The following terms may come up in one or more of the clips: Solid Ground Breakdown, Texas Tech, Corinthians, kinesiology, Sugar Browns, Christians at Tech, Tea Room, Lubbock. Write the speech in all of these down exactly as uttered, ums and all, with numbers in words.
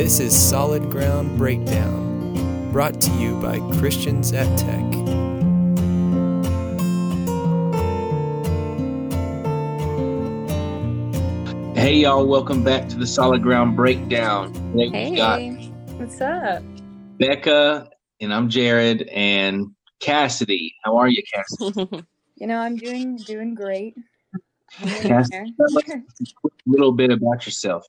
This is Solid Ground Breakdown, brought to you by Christians at Tech. Hey y'all, welcome back to the Solid Ground Breakdown. Today hey, we got what's up? Becca, and I'm Jared, and Cassidy. How are you, Cassidy? You know, I'm doing doing great. Cassidy, tell us a little bit about yourself.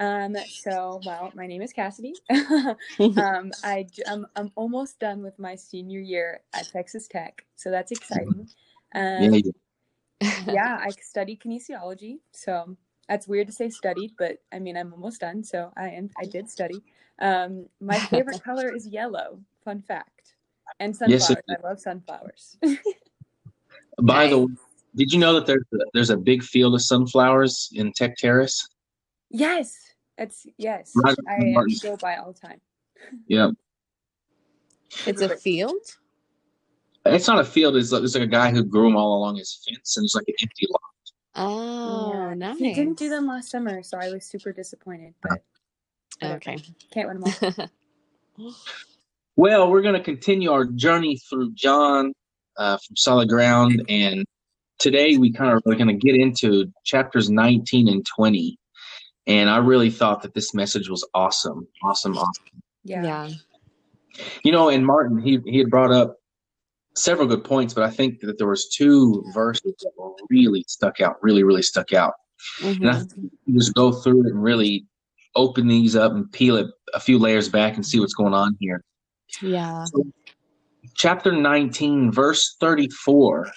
Um, so, well, my name is Cassidy. um, I, I'm, I'm almost done with my senior year at Texas Tech, so that's exciting. Um, yeah, yeah, I studied kinesiology, so that's weird to say studied, but I mean, I'm almost done, so I am, I did study. Um, my favorite color is yellow, fun fact, and sunflowers. Yes, I love sunflowers. By nice. the way, did you know that there's a, there's a big field of sunflowers in Tech Terrace? Yes. It's yes. Roger I go by all the time. Yeah. It's a field? It's not a field. It's like, it's like a guy who grew them all along his fence, and it's like an empty lot. Oh, yeah. Nice. He didn't do them last summer, so I was super disappointed. But okay. okay. Can't win them all. Well, we're going to continue our journey through John uh, from Solid Ground, and today we kind of are going to get into chapters nineteen and twenty. And I really thought that this message was awesome, awesome, awesome. Yeah. yeah. You know, and Martin, he he had brought up several good points, but I think that there was two verses that were really stuck out, really, really stuck out. Mm-hmm. And I think you just go through it and really open these up and peel it a few layers back and see what's going on here. Yeah. So, chapter nineteen, verse thirty-four.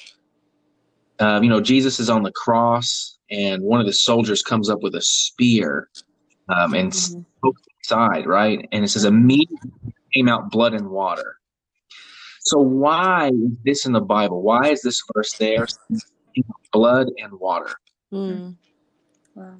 Uh, you know, Jesus is on the cross, and one of the soldiers comes up with a spear um, and mm-hmm. pokes inside, right? And it says, immediately came out blood and water. So why is this in the Bible? Why is this verse there? Blood and water. Mm. Wow.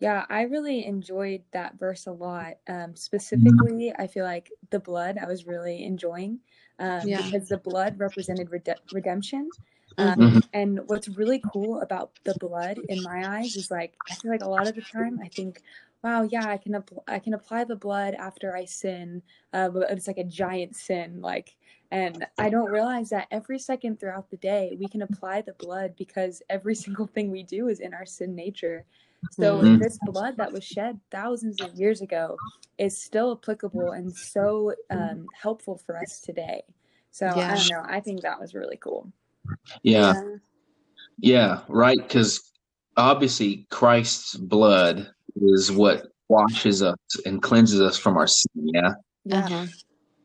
Yeah, I really enjoyed that verse a lot. Um, specifically, I feel like the blood I was really enjoying um, yeah. because the blood represented rede- redemption. Um, mm-hmm. And what's really cool about the blood in my eyes is like, I feel like a lot of the time I think, wow, yeah, I can, apl- I can apply the blood after I sin. Uh, but it's like a giant sin. Like, and I don't realize that every second throughout the day, we can apply the blood because every single thing we do is in our sin nature. So mm-hmm. this blood that was shed thousands of years ago is still applicable and so um, helpful for us today. So yeah. I don't know. I think that was really cool. Yeah. Yeah, right, because obviously Christ's blood is what washes us and cleanses us from our sin, yeah? Uh-huh.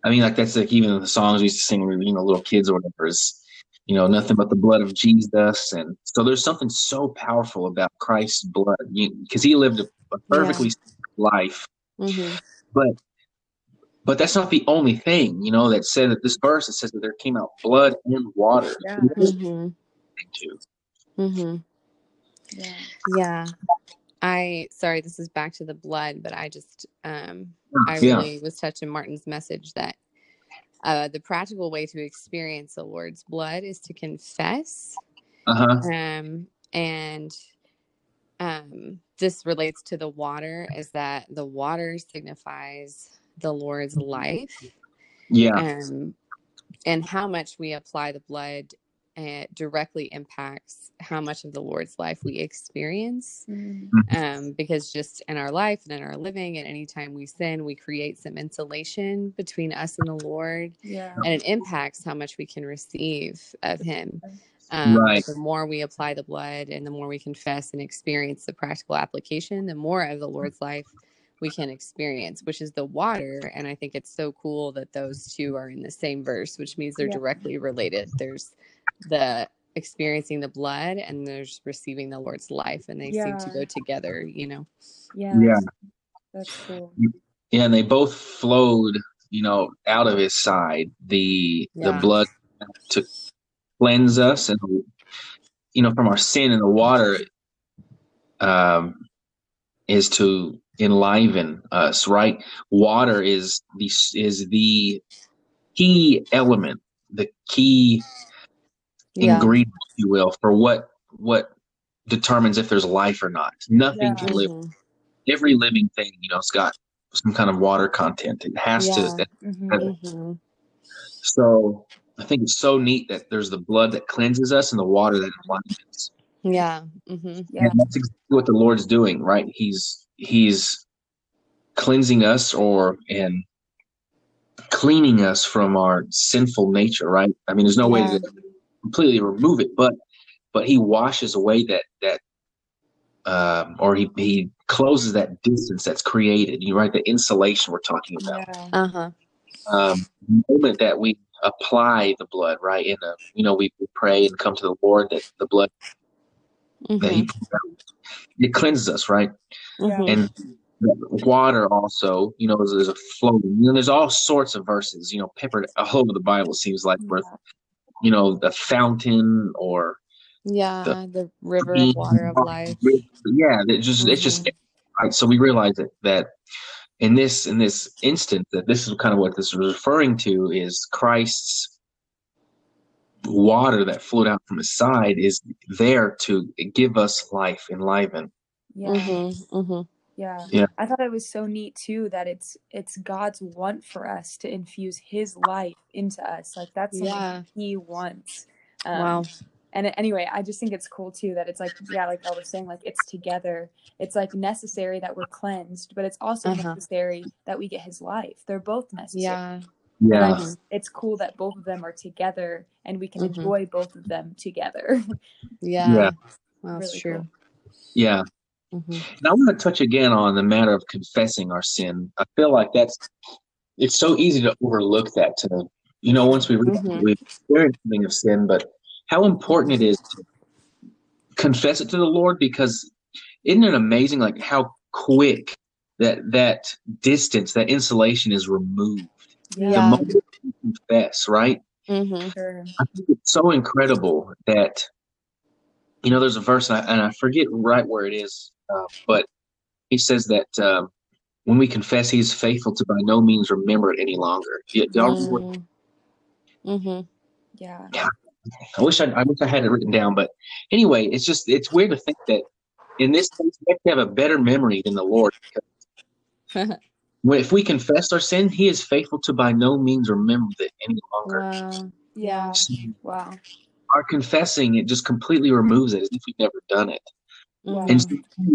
I mean, like, that's like even the songs we used to sing when we were, you know, little kids or whatever is, you know, nothing but the blood of Jesus. And so there's something so powerful about Christ's blood because he lived a perfectly yeah. life. Mm-hmm. But But that's not the only thing, you know, that said that this verse, it says that there came out blood and water. Yeah. Mm-hmm. Mm-hmm. Yeah. yeah. I, sorry, this is back to the blood, but I just, um, I yeah. really was touched in Martin's message that uh, the practical way to experience the Lord's blood is to confess. Uh-huh. Um, and um, this relates to the water, is that the water signifies the Lord's life, yeah, um, and how much we apply the blood uh, directly impacts how much of the Lord's life we experience. Mm-hmm. Um, because just in our life and in our living, at any time we sin, we create some insulation between us and the Lord, yeah, and it impacts how much we can receive of Him. Um, right. The more we apply the blood, and the more we confess and experience the practical application, the more of the Lord's life we can experience, which is the water. And I think it's so cool that those two are in the same verse, which means they're yeah. directly related. There's the experiencing the blood, and there's receiving the Lord's life, and they yeah. seem to go together, you know? Yeah. Yeah. That's cool. Yeah, and they both flowed, you know, out of his side. The yeah. the blood to cleanse us, and you know, from our sin, and the water um is to enliven us, right? Water is the is the key element, the key yeah. ingredient, if you will, for what what determines if there's life or not. Nothing yeah. can live mm-hmm. every living thing, you know, it's got some kind of water content. It has yeah. to. Mm-hmm, mm-hmm. So I think it's so neat that there's the blood that cleanses us and the water that enlightens. Yeah. Mm-hmm, yeah. And that's exactly what the Lord's doing, right? He's, he's cleansing us or, and cleaning us from our sinful nature, right? I mean, there's no yeah. way to completely remove it, but, but he washes away that, that, um, or he, he closes that distance that's created, you right? The insulation we're talking about. Yeah. Uh-huh. Um, the moment that we apply the blood, right? In a, you know, we pray and come to the Lord that the blood mm-hmm. that he puts out, it cleanses us, right? Mm-hmm. And water also, you know, there's, there's a flow. And then there's all sorts of verses, you know, peppered all over the Bible, it seems like, yeah. where, you know, the fountain or yeah, the, the river of water of life. Yeah, it just mm-hmm. it's just right. So we realize that that in this in this instance that this is kind of what this is referring to is Christ's water that flowed out from his side is there to give us life, enliven. Yeah. Mm-hmm. Mm-hmm. Yeah. yeah. I thought it was so neat too that it's it's God's want for us to infuse his life into us. Like that's something yeah. he wants. Um, wow. And anyway, I just think it's cool too that it's like, yeah, like I was saying, like it's together. It's like necessary that we're cleansed, but it's also uh-huh. necessary that we get his life. They're both necessary. Yeah. Yeah. Like, it's cool that both of them are together and we can mm-hmm. enjoy both of them together. yeah. yeah. Well, that's really true. Cool. Yeah. Mm-hmm. Now I want to touch again on the matter of confessing our sin. I feel like that's, it's so easy to overlook that to, you know, once we mm-hmm. we experience something of sin, but how important it is to confess it to the Lord, because isn't it amazing, like how quick that that distance, that insulation is removed. Yeah. The moment you confess, right? Mm-hmm. Sure. I think it's so incredible that, you know, there's a verse, and I, and I forget right where it is, uh, but he says that um, when we confess, he's faithful to by no means remember it any longer. Mm. Mm-hmm. Yeah. yeah. I wish I, I wish I had it written down, but anyway, it's just it's weird to think that in this case we have to have a better memory than the Lord. If we confess our sin, he is faithful to by no means remember it any longer. Wow. Yeah. So wow. Our confessing, it just completely removes it as if we've never done it. Wow. And,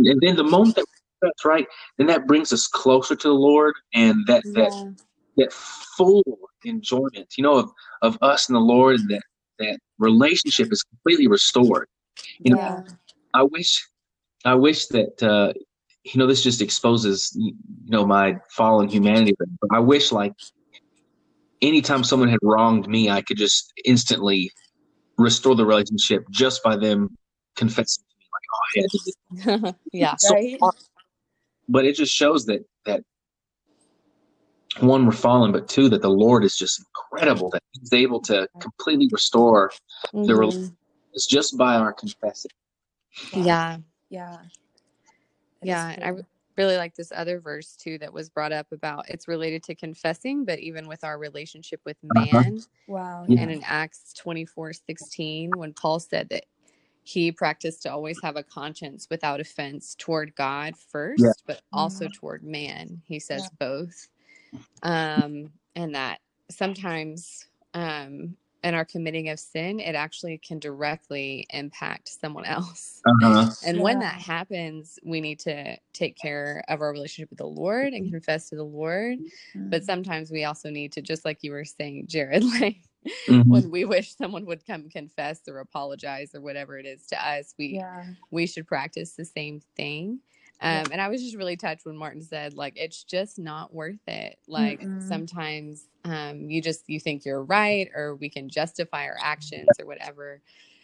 and then the moment that we confess, right, then that brings us closer to the Lord, and that yeah. that that full enjoyment, you know, of, of us and the Lord, that that relationship is completely restored. You yeah. know, I wish, I wish that, uh, you know, this just exposes, you know, my fallen humanity. But I wish like anytime someone had wronged me, I could just instantly restore the relationship just by them confessing to me. Like, oh, I had to do yeah. So right? hard. But it just shows that, that one, we're fallen, but two, that the Lord is just incredible that he's able to completely restore mm-hmm. the relationship just by our confessing. Yeah. Yeah. Yeah. And cool. I really like this other verse too, that was brought up about it's related to confessing, but even with our relationship with man. Uh-huh. Wow. Yeah. And in Acts twenty-four sixteen, when Paul said that he practiced to always have a conscience without offense toward God first, yeah. but also mm-hmm. toward man. He says yeah. both. Um, and that sometimes, um, in our committing of sin, it actually can directly impact someone else. Uh-huh. And yeah. when that happens, we need to take care of our relationship with the Lord and confess to the Lord. Mm-hmm. But sometimes we also need to, just like you were saying, Jared, like mm-hmm. when we wish someone would come confess or apologize or whatever it is to us, we, yeah. we should practice the same thing. Um, and I was just really touched when Martin said, like, it's just not worth it. Like mm-hmm. sometimes um, you just, you think you're right, or we can justify our actions or whatever.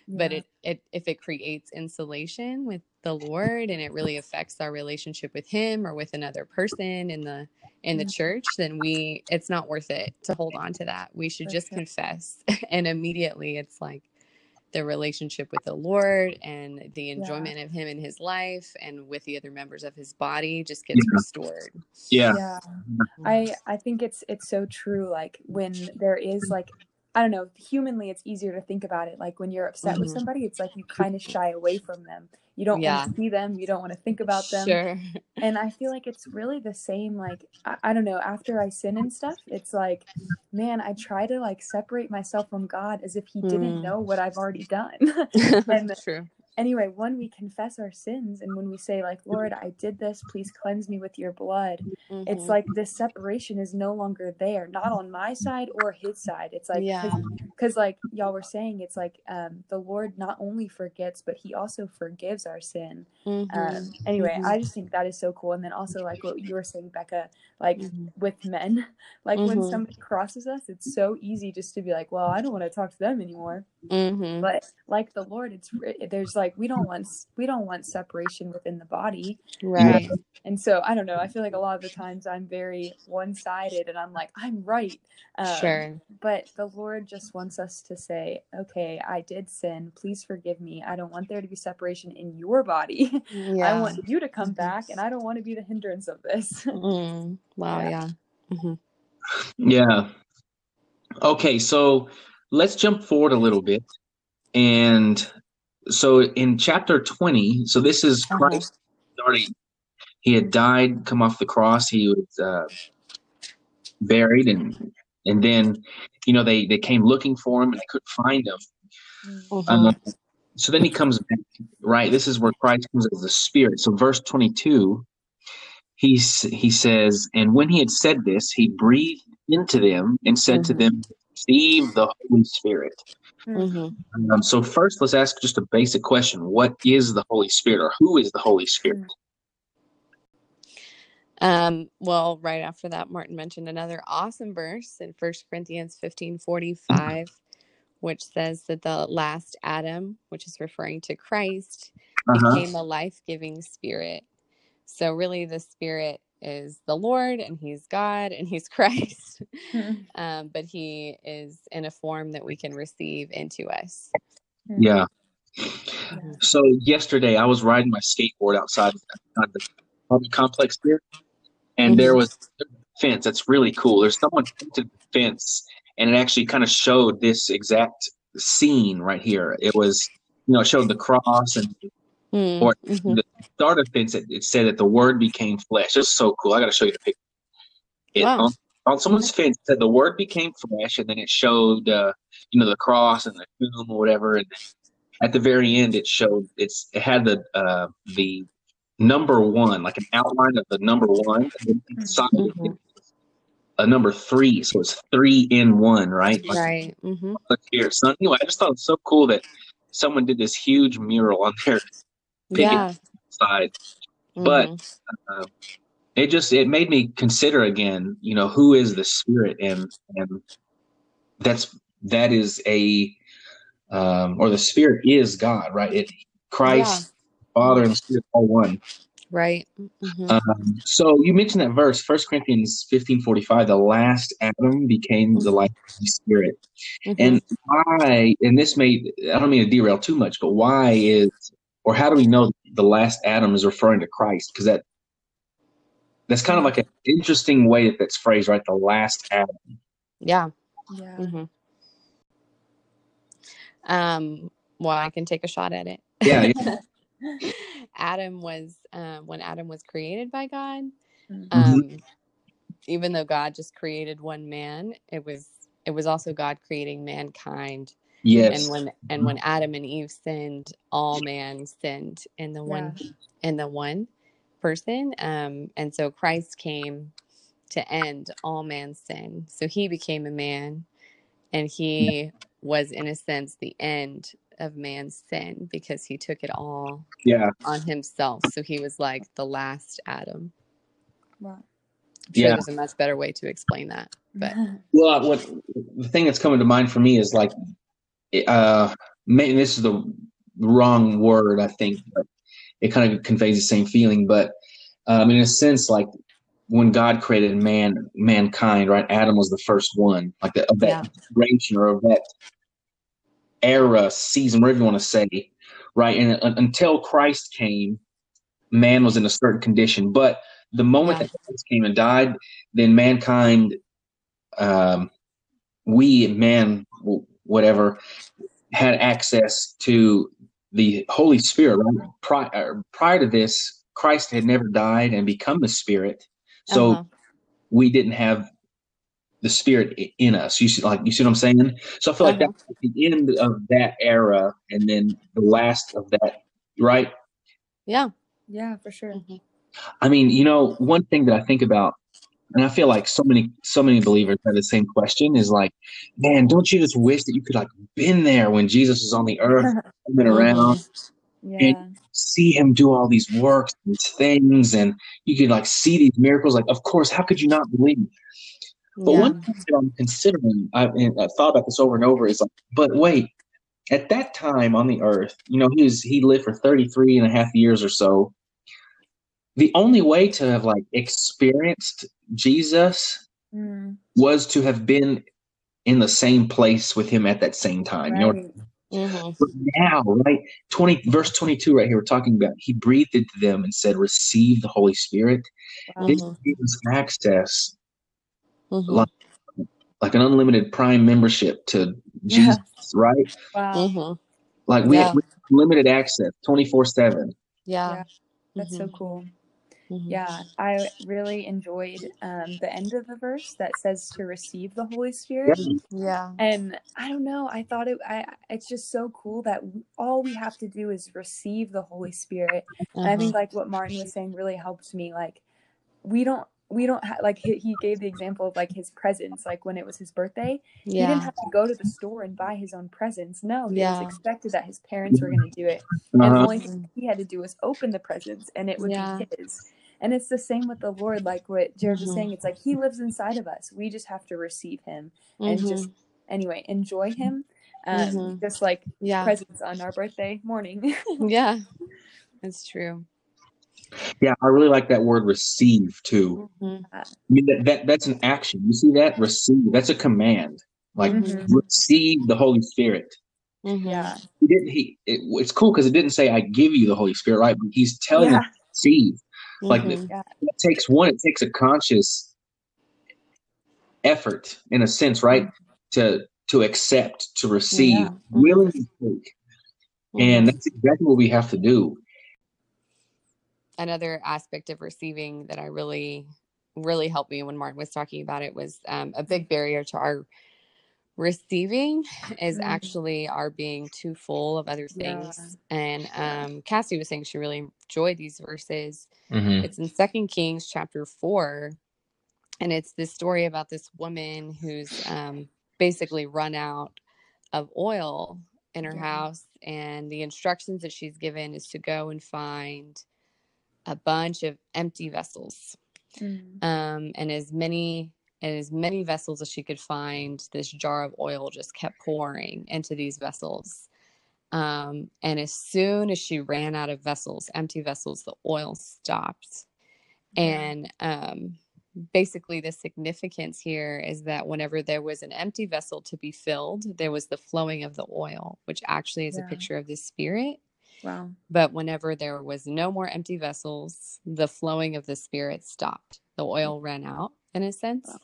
Yeah. But it, it, if it creates insulation with the Lord and it really affects our relationship with him or with another person in the, in the yeah. church, then we, it's not worth it to hold on to that. We should For just sure. confess. And immediately it's like, the relationship with the Lord and the enjoyment yeah. of him in his life and with the other members of his body just gets yeah. restored. Yeah. yeah. I, I think it's, it's so true. Like when there is like I don't know, humanly, it's easier to think about it. Like when you're upset mm-hmm. with somebody, it's like you kind of shy away from them. You don't yeah. want to see them. You don't want to think about them. Sure. And I feel like it's really the same. Like, I, I don't know, after I sin and stuff, it's like, man, I try to like separate myself from God as if he mm. didn't know what I've already done. And true. Anyway, when we confess our sins and when we say like, Lord, I did this, please cleanse me with your blood. Mm-hmm. It's like this separation is no longer there, not on my side or his side. It's like, yeah. cause like y'all were saying, it's like, um, the Lord not only forgets, but he also forgives our sin. Mm-hmm. Um, anyway, mm-hmm. I just think that is so cool. And then also like what you were saying, Becca, like mm-hmm. with men, like mm-hmm. when somebody crosses us, it's so easy just to be like, well, I don't want to talk to them anymore. Mm-hmm. But like the Lord, it's, there's like, we don't want we don't want separation within the body, right? Um, and so I don't know, I feel like a lot of the times I'm very one-sided and I'm like, I'm right. Um, sure. But the Lord just wants us to say, okay, I did sin, please forgive me. I don't want there to be separation in your body. Yeah. I want you to come back and I don't want to be the hindrance of this. Mm. Wow. Yeah. Yeah. Mm-hmm. Yeah. Okay, so let's jump forward a little bit. And so in chapter twenty, so this is Christ uh-huh. already, he had died, come off the cross. He was uh, buried. And, and then, you know, they, they came looking for him and they couldn't find him. Uh-huh. Um, so then he comes back, right? This is where Christ comes as the Spirit. So verse twenty-two, he, he says, and when he had said this, he breathed into them and said uh-huh. to them, receive the Holy Spirit. Mm-hmm. Um, so first, let's ask just a basic question. What is the Holy Spirit, or who is the Holy Spirit? Um, well, right after that, Martin mentioned another awesome verse in First Corinthians fifteen forty-five, which says that the last Adam, which is referring to Christ, uh-huh. became a life-giving spirit. So really the Spirit is the Lord, and he's God, and he's Christ. Mm-hmm. Um, but he is in a form that we can receive into us. Yeah. So yesterday I was riding my skateboard outside, outside the apartment complex here, and mm-hmm. there was a fence. That's really cool. There's someone painted the fence, and it actually kind of showed this exact scene right here. It was, you know, it showed the cross and Mm, or mm-hmm. the start of things, it, it said that the Word became flesh. It's so cool. I got to show you the picture. It, wow. on, on someone's fence, it said the Word became flesh, and then it showed, uh, you know, the cross and the tomb or whatever. And at the very end, it showed it's it had the uh, the number one, like an outline of the number one, and inside mm-hmm. it, a number three. So it's three in one, right? Like, right. Mm-hmm. Here. So anyway, I just thought it was so cool that someone did this huge mural on there. Yeah. Side. But mm. uh, it just it made me consider again, you know, who is the Spirit, and and that's that is a um, or the Spirit is God, right? It Christ, yeah. Father, and Spirit, all one, right? Mm-hmm. Um, so you mentioned that verse, First Corinthians fifteen forty-five, the last Adam became the life of the Spirit, mm-hmm. and why? And this may I don't mean to derail too much, but why is Or how do we know the last Adam is referring to Christ? Because that that's kind of like an interesting way that that's phrased, right? The last Adam. Yeah. Yeah. Mm-hmm. Um, well, I can take a shot at it. Yeah. yeah. Adam was, um, when Adam was created by God, mm-hmm. um, even though God just created one man, it was it was also God creating mankind. Yes. And when and when Adam and Eve sinned, all man sinned in the yeah. one in the one person. Um, and so Christ came to end all man's sin. So he became a man, and he was, in a sense, the end of man's sin because he took it all yeah. on himself. So he was like the last Adam. Wow. I'm sure yeah. there's a much better way to explain that. But well, what the thing that's coming to mind for me is like Uh, maybe this is the wrong word, I think, but it kind of conveys the same feeling. But um, in a sense, like when God created man, mankind, right? Adam was the first one, like the, of that yeah. generation or of that era, season, whatever you want to say, right? And uh, until Christ came, man was in a certain condition. But the moment yeah. that Christ came and died, then mankind um, we, man, whatever, had access to the Holy Spirit. Right? Prior, prior to this, Christ had never died and become the Spirit. So uh-huh. we didn't have the Spirit in us. You see, like, you see what I'm saying? So I feel uh-huh. like that's the end of that era and then the last of that, right? Yeah. Yeah, for sure. Mm-hmm. I mean, you know, one thing that I think about, and I feel like so many, so many believers have the same question is like, man, don't you just wish that you could like been there when Jesus was on the earth coming around yeah. and see him do all these works and things. And you could like see these miracles. Like, of course, how could you not believe? But yeah. one thing that I'm considering, I've, and I've thought about this over and over is like, but wait, at that time on the earth, you know, he was, he lived for thirty-three and a half years or so. The only way to have like experienced Jesus mm. was to have been in the same place with him at that same time. Right. You know what I mean? Mm-hmm. But now, right? twenty verse twenty-two right here, we're talking about he breathed into them and said, receive the Holy Spirit. Mm-hmm. This gives access mm-hmm. like, like an unlimited prime membership to Jesus, yeah. right? Wow. Mm-hmm. Like we, yeah. have, we have limited access twenty-four seven. Yeah. yeah. That's mm-hmm. so cool. Mm-hmm. Yeah, I really enjoyed um, the end of the verse that says to receive the Holy Spirit. Yeah. And I don't know, I thought it, I, it's just so cool that all we have to do is receive the Holy Spirit. Mm-hmm. And I think like what Martin was saying really helped me. Like we don't, we don't have, like he, he gave the example of like his presents, like when it was his birthday, yeah. he didn't have to go to the store and buy his own presents. No, he yeah. was expected that his parents were going to do it. Uh-huh. And the only thing he had to do was open the presents and it would yeah. be his. And it's the same with the Lord, like what Jared mm-hmm. was saying, it's like he lives inside of us. We just have to receive him and mm-hmm. just, anyway, enjoy him. Um, mm-hmm. Just like yeah. presents on our birthday morning. yeah, that's true. Yeah, I really like that word receive too. Mm-hmm. I mean, that, that that's an action. You see that? Receive. That's a command. Like mm-hmm. receive the Holy Spirit. Mm-hmm. Yeah. He didn't, he, it, it's cool because it didn't say I give you the Holy Spirit, right? But he's telling yeah. us to receive. Mm-hmm. Like it, yeah. it takes one, it takes a conscious effort in a sense, right? Mm-hmm. To to accept, to receive, yeah. mm-hmm. willingly take. Mm-hmm. And that's exactly what we have to do. Another aspect of receiving that I really, really helped me when Martin was talking about it was um, a big barrier to our receiving is mm-hmm. actually our being too full of other things. Yeah. And um, Cassie was saying she really enjoyed these verses. Mm-hmm. It's in Second Kings chapter four. And it's this story about this woman who's um, basically run out of oil in her mm-hmm. house. And the instructions that she's given is to go and find a bunch of empty vessels, mm. um, and as many and as many vessels as she could find, this jar of oil just kept pouring into these vessels. Um, and as soon as she ran out of vessels, empty vessels, the oil stopped. And um, basically, the significance here is that whenever there was an empty vessel to be filled, there was the flowing of the oil, which actually is yeah. a picture of the Spirit. Wow. But whenever there was no more empty vessels, the flowing of the Spirit stopped. The oil ran out, in a sense. Wow.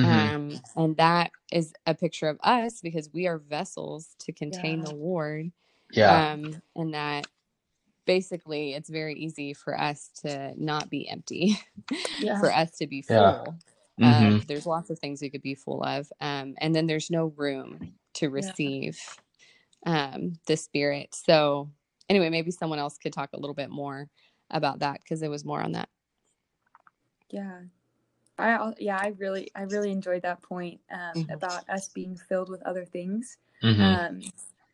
Mm-hmm. Um, and that is a picture of us because we are vessels to contain yeah. the Lord. Yeah. Um, and that basically it's very easy for us to not be empty, yeah. for us to be full. Yeah. Mm-hmm. Um, there's lots of things we could be full of. Um, and then there's no room to receive yeah. um, the Spirit. So anyway, maybe someone else could talk a little bit more about that because there was more on that. Yeah, I yeah I really I really enjoyed that point um, mm-hmm. about us being filled with other things. Mm-hmm. Um,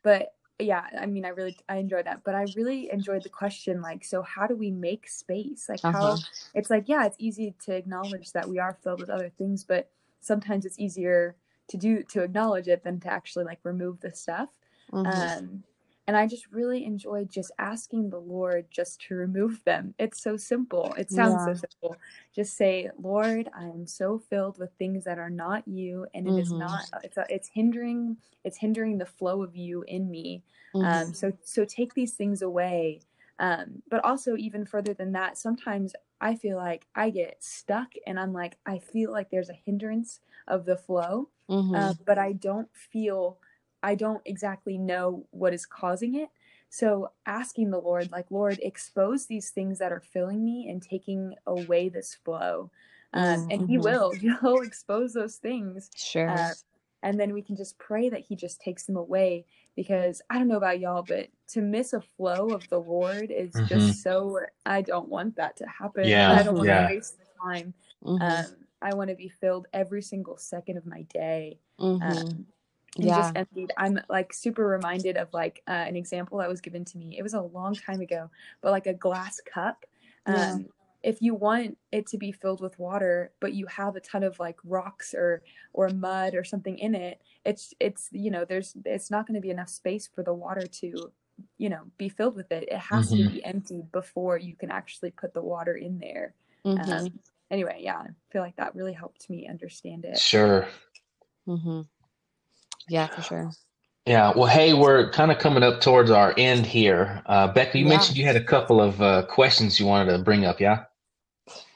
but yeah, I mean, I really I enjoyed that. But I really enjoyed the question, like, so how do we make space? Like, uh-huh. how it's like, yeah, it's easy to acknowledge that we are filled with other things, but sometimes it's easier to do to acknowledge it than to actually like remove the stuff. Mm-hmm. Um, And I just really enjoyed just asking the Lord just to remove them. It's so simple. It sounds yeah. so simple. Just say, Lord, I'm so filled with things that are not you. And it mm-hmm. is not, it's, it's hindering, it's hindering the flow of you in me. Mm-hmm. Um, so, so take these things away. Um, but also even further than that, sometimes I feel like I get stuck and I'm like, I feel like there's a hindrance of the flow, mm-hmm. uh, but I don't feel, I don't exactly know what is causing it. So asking the Lord, like, Lord, expose these things that are filling me and taking away this flow. Um, mm-hmm. And he will, he'll expose those things. Sure. Uh, and then we can just pray that he just takes them away, because I don't know about y'all, but to miss a flow of the Lord is mm-hmm. just so, I don't want that to happen. Yeah. I don't want yeah. to waste the time. Mm-hmm. Um, I want to be filled every single second of my day. Mm-hmm. Um, And yeah. just emptied. I'm like super reminded of like uh, an example that was given to me. It was a long time ago, but like a glass cup. Um, yeah. If you want it to be filled with water, but you have a ton of like rocks or or mud or something in it, it's it's you know there's it's not going to be enough space for the water to you know be filled with it. It has mm-hmm. to be emptied before you can actually put the water in there. Mm-hmm. Um, anyway, yeah, I feel like that really helped me understand it. Sure. Mm-hmm. Yeah, for sure. Yeah. Well, hey, we're kind of coming up towards our end here. Uh, Becca, you yeah. mentioned you had a couple of uh, questions you wanted to bring up. Yeah.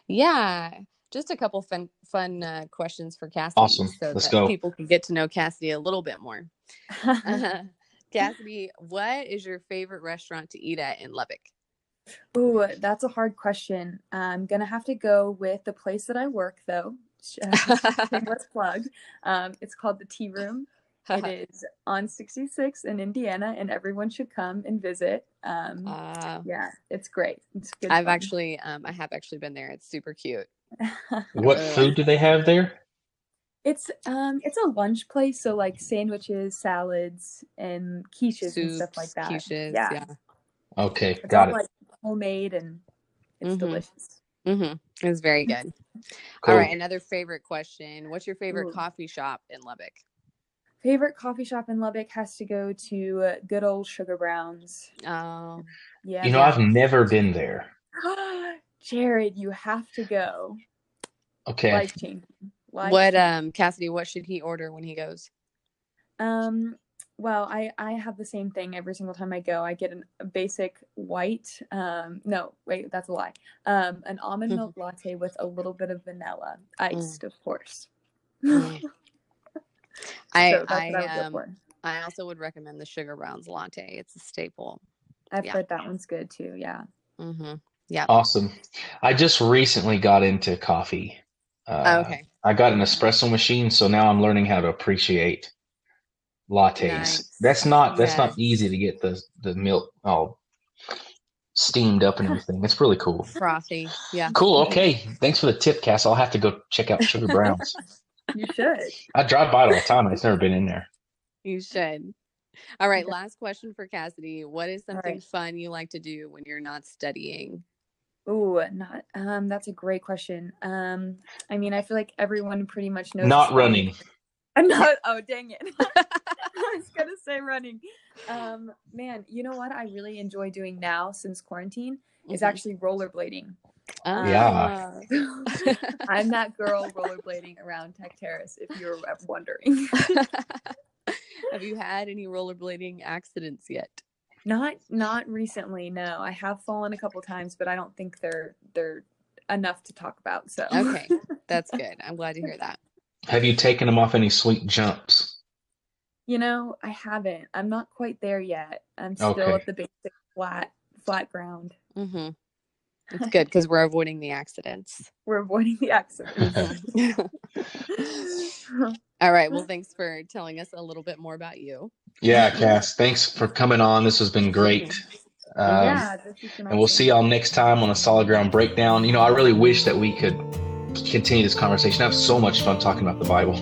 Yeah. Just a couple fun, fun uh, questions for Cassidy. Awesome. So Let's that go. People can get to know Cassidy a little bit more. uh, Cassidy, what is your favorite restaurant to eat at in Lubbock? Ooh, that's a hard question. I'm going to have to go with the place that I work, though. Let's plug. Um, it's called the Tea Room. It is on sixty-six in Indiana, and everyone should come and visit. Um, uh, yeah, it's great. It's good. I've fun. actually, um, I have actually been there. It's super cute. What food do they have there? It's um, it's a lunch place, so like sandwiches, salads, and quiches Soups, and stuff like that. Quiches, yeah. yeah. Okay, it's got all, it. Like, homemade, and it's mm-hmm. delicious. Mm-hmm. It's very good. Cool. All right, another favorite question. What's your favorite Ooh. coffee shop in Lubbock? Favorite coffee shop in Lubbock has to go to uh, good old Sugar Browns. Oh, yeah. You know, I've never been there. Jared, you have to go. Okay. Life changing. Life what, changing. um, Cassidy? What should he order when he goes? Um. Well, I I have the same thing every single time I go. I get an, a basic white. Um. No, wait, that's a lie. Um, an almond milk latte with a little bit of vanilla, iced, mm. of course. Mm. I so I, I, um, I also would recommend the Sugar Browns latte. It's a staple. I've yeah. heard that one's good too. Yeah. Mm-hmm. Yeah. Awesome. I just recently got into coffee. Uh, oh, okay. I got an espresso machine, so now I'm learning how to appreciate lattes. Nice. That's not that's yes. not easy to get the the milk all steamed up and everything. It's really cool. Frothy. Yeah. Cool. Okay. Thanks for the tip, Cass. I'll have to go check out Sugar Browns. You should. I drive by all the time. I've never been in there. You should. All right. Last question for Cassidy. What is something right. fun you like to do when you're not studying? Ooh, not. Um, that's a great question. Um, I mean, I feel like everyone pretty much knows. Not running. I'm not. Oh, dang it. I was going to say running. Um, man, you know what I really enjoy doing now since quarantine mm-hmm. is actually rollerblading. Um, yeah, I'm that girl rollerblading around Tech Terrace, if you're wondering. Have you had any rollerblading accidents yet? Not, not recently. No, I have fallen a couple times, but I don't think they're they're enough to talk about. So okay, that's good. I'm glad to hear that. Have you taken them off any sweet jumps? You know, I haven't. I'm not quite there yet. I'm still okay. at the basic flat flat ground. Mm-hmm. It's good because we're avoiding the accidents. We're avoiding the accidents. All right. Well, thanks for telling us a little bit more about you. Yeah, Cass. Thanks for coming on. This has been great. Um, yeah, this has been awesome. And we'll see y'all next time on a Solid Ground Breakdown. You know, I really wish that we could continue this conversation. I have so much fun talking about the Bible.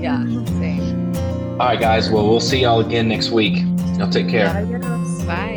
Yeah, same. All right, guys. Well, we'll see y'all again next week. Y'all take care. Bye.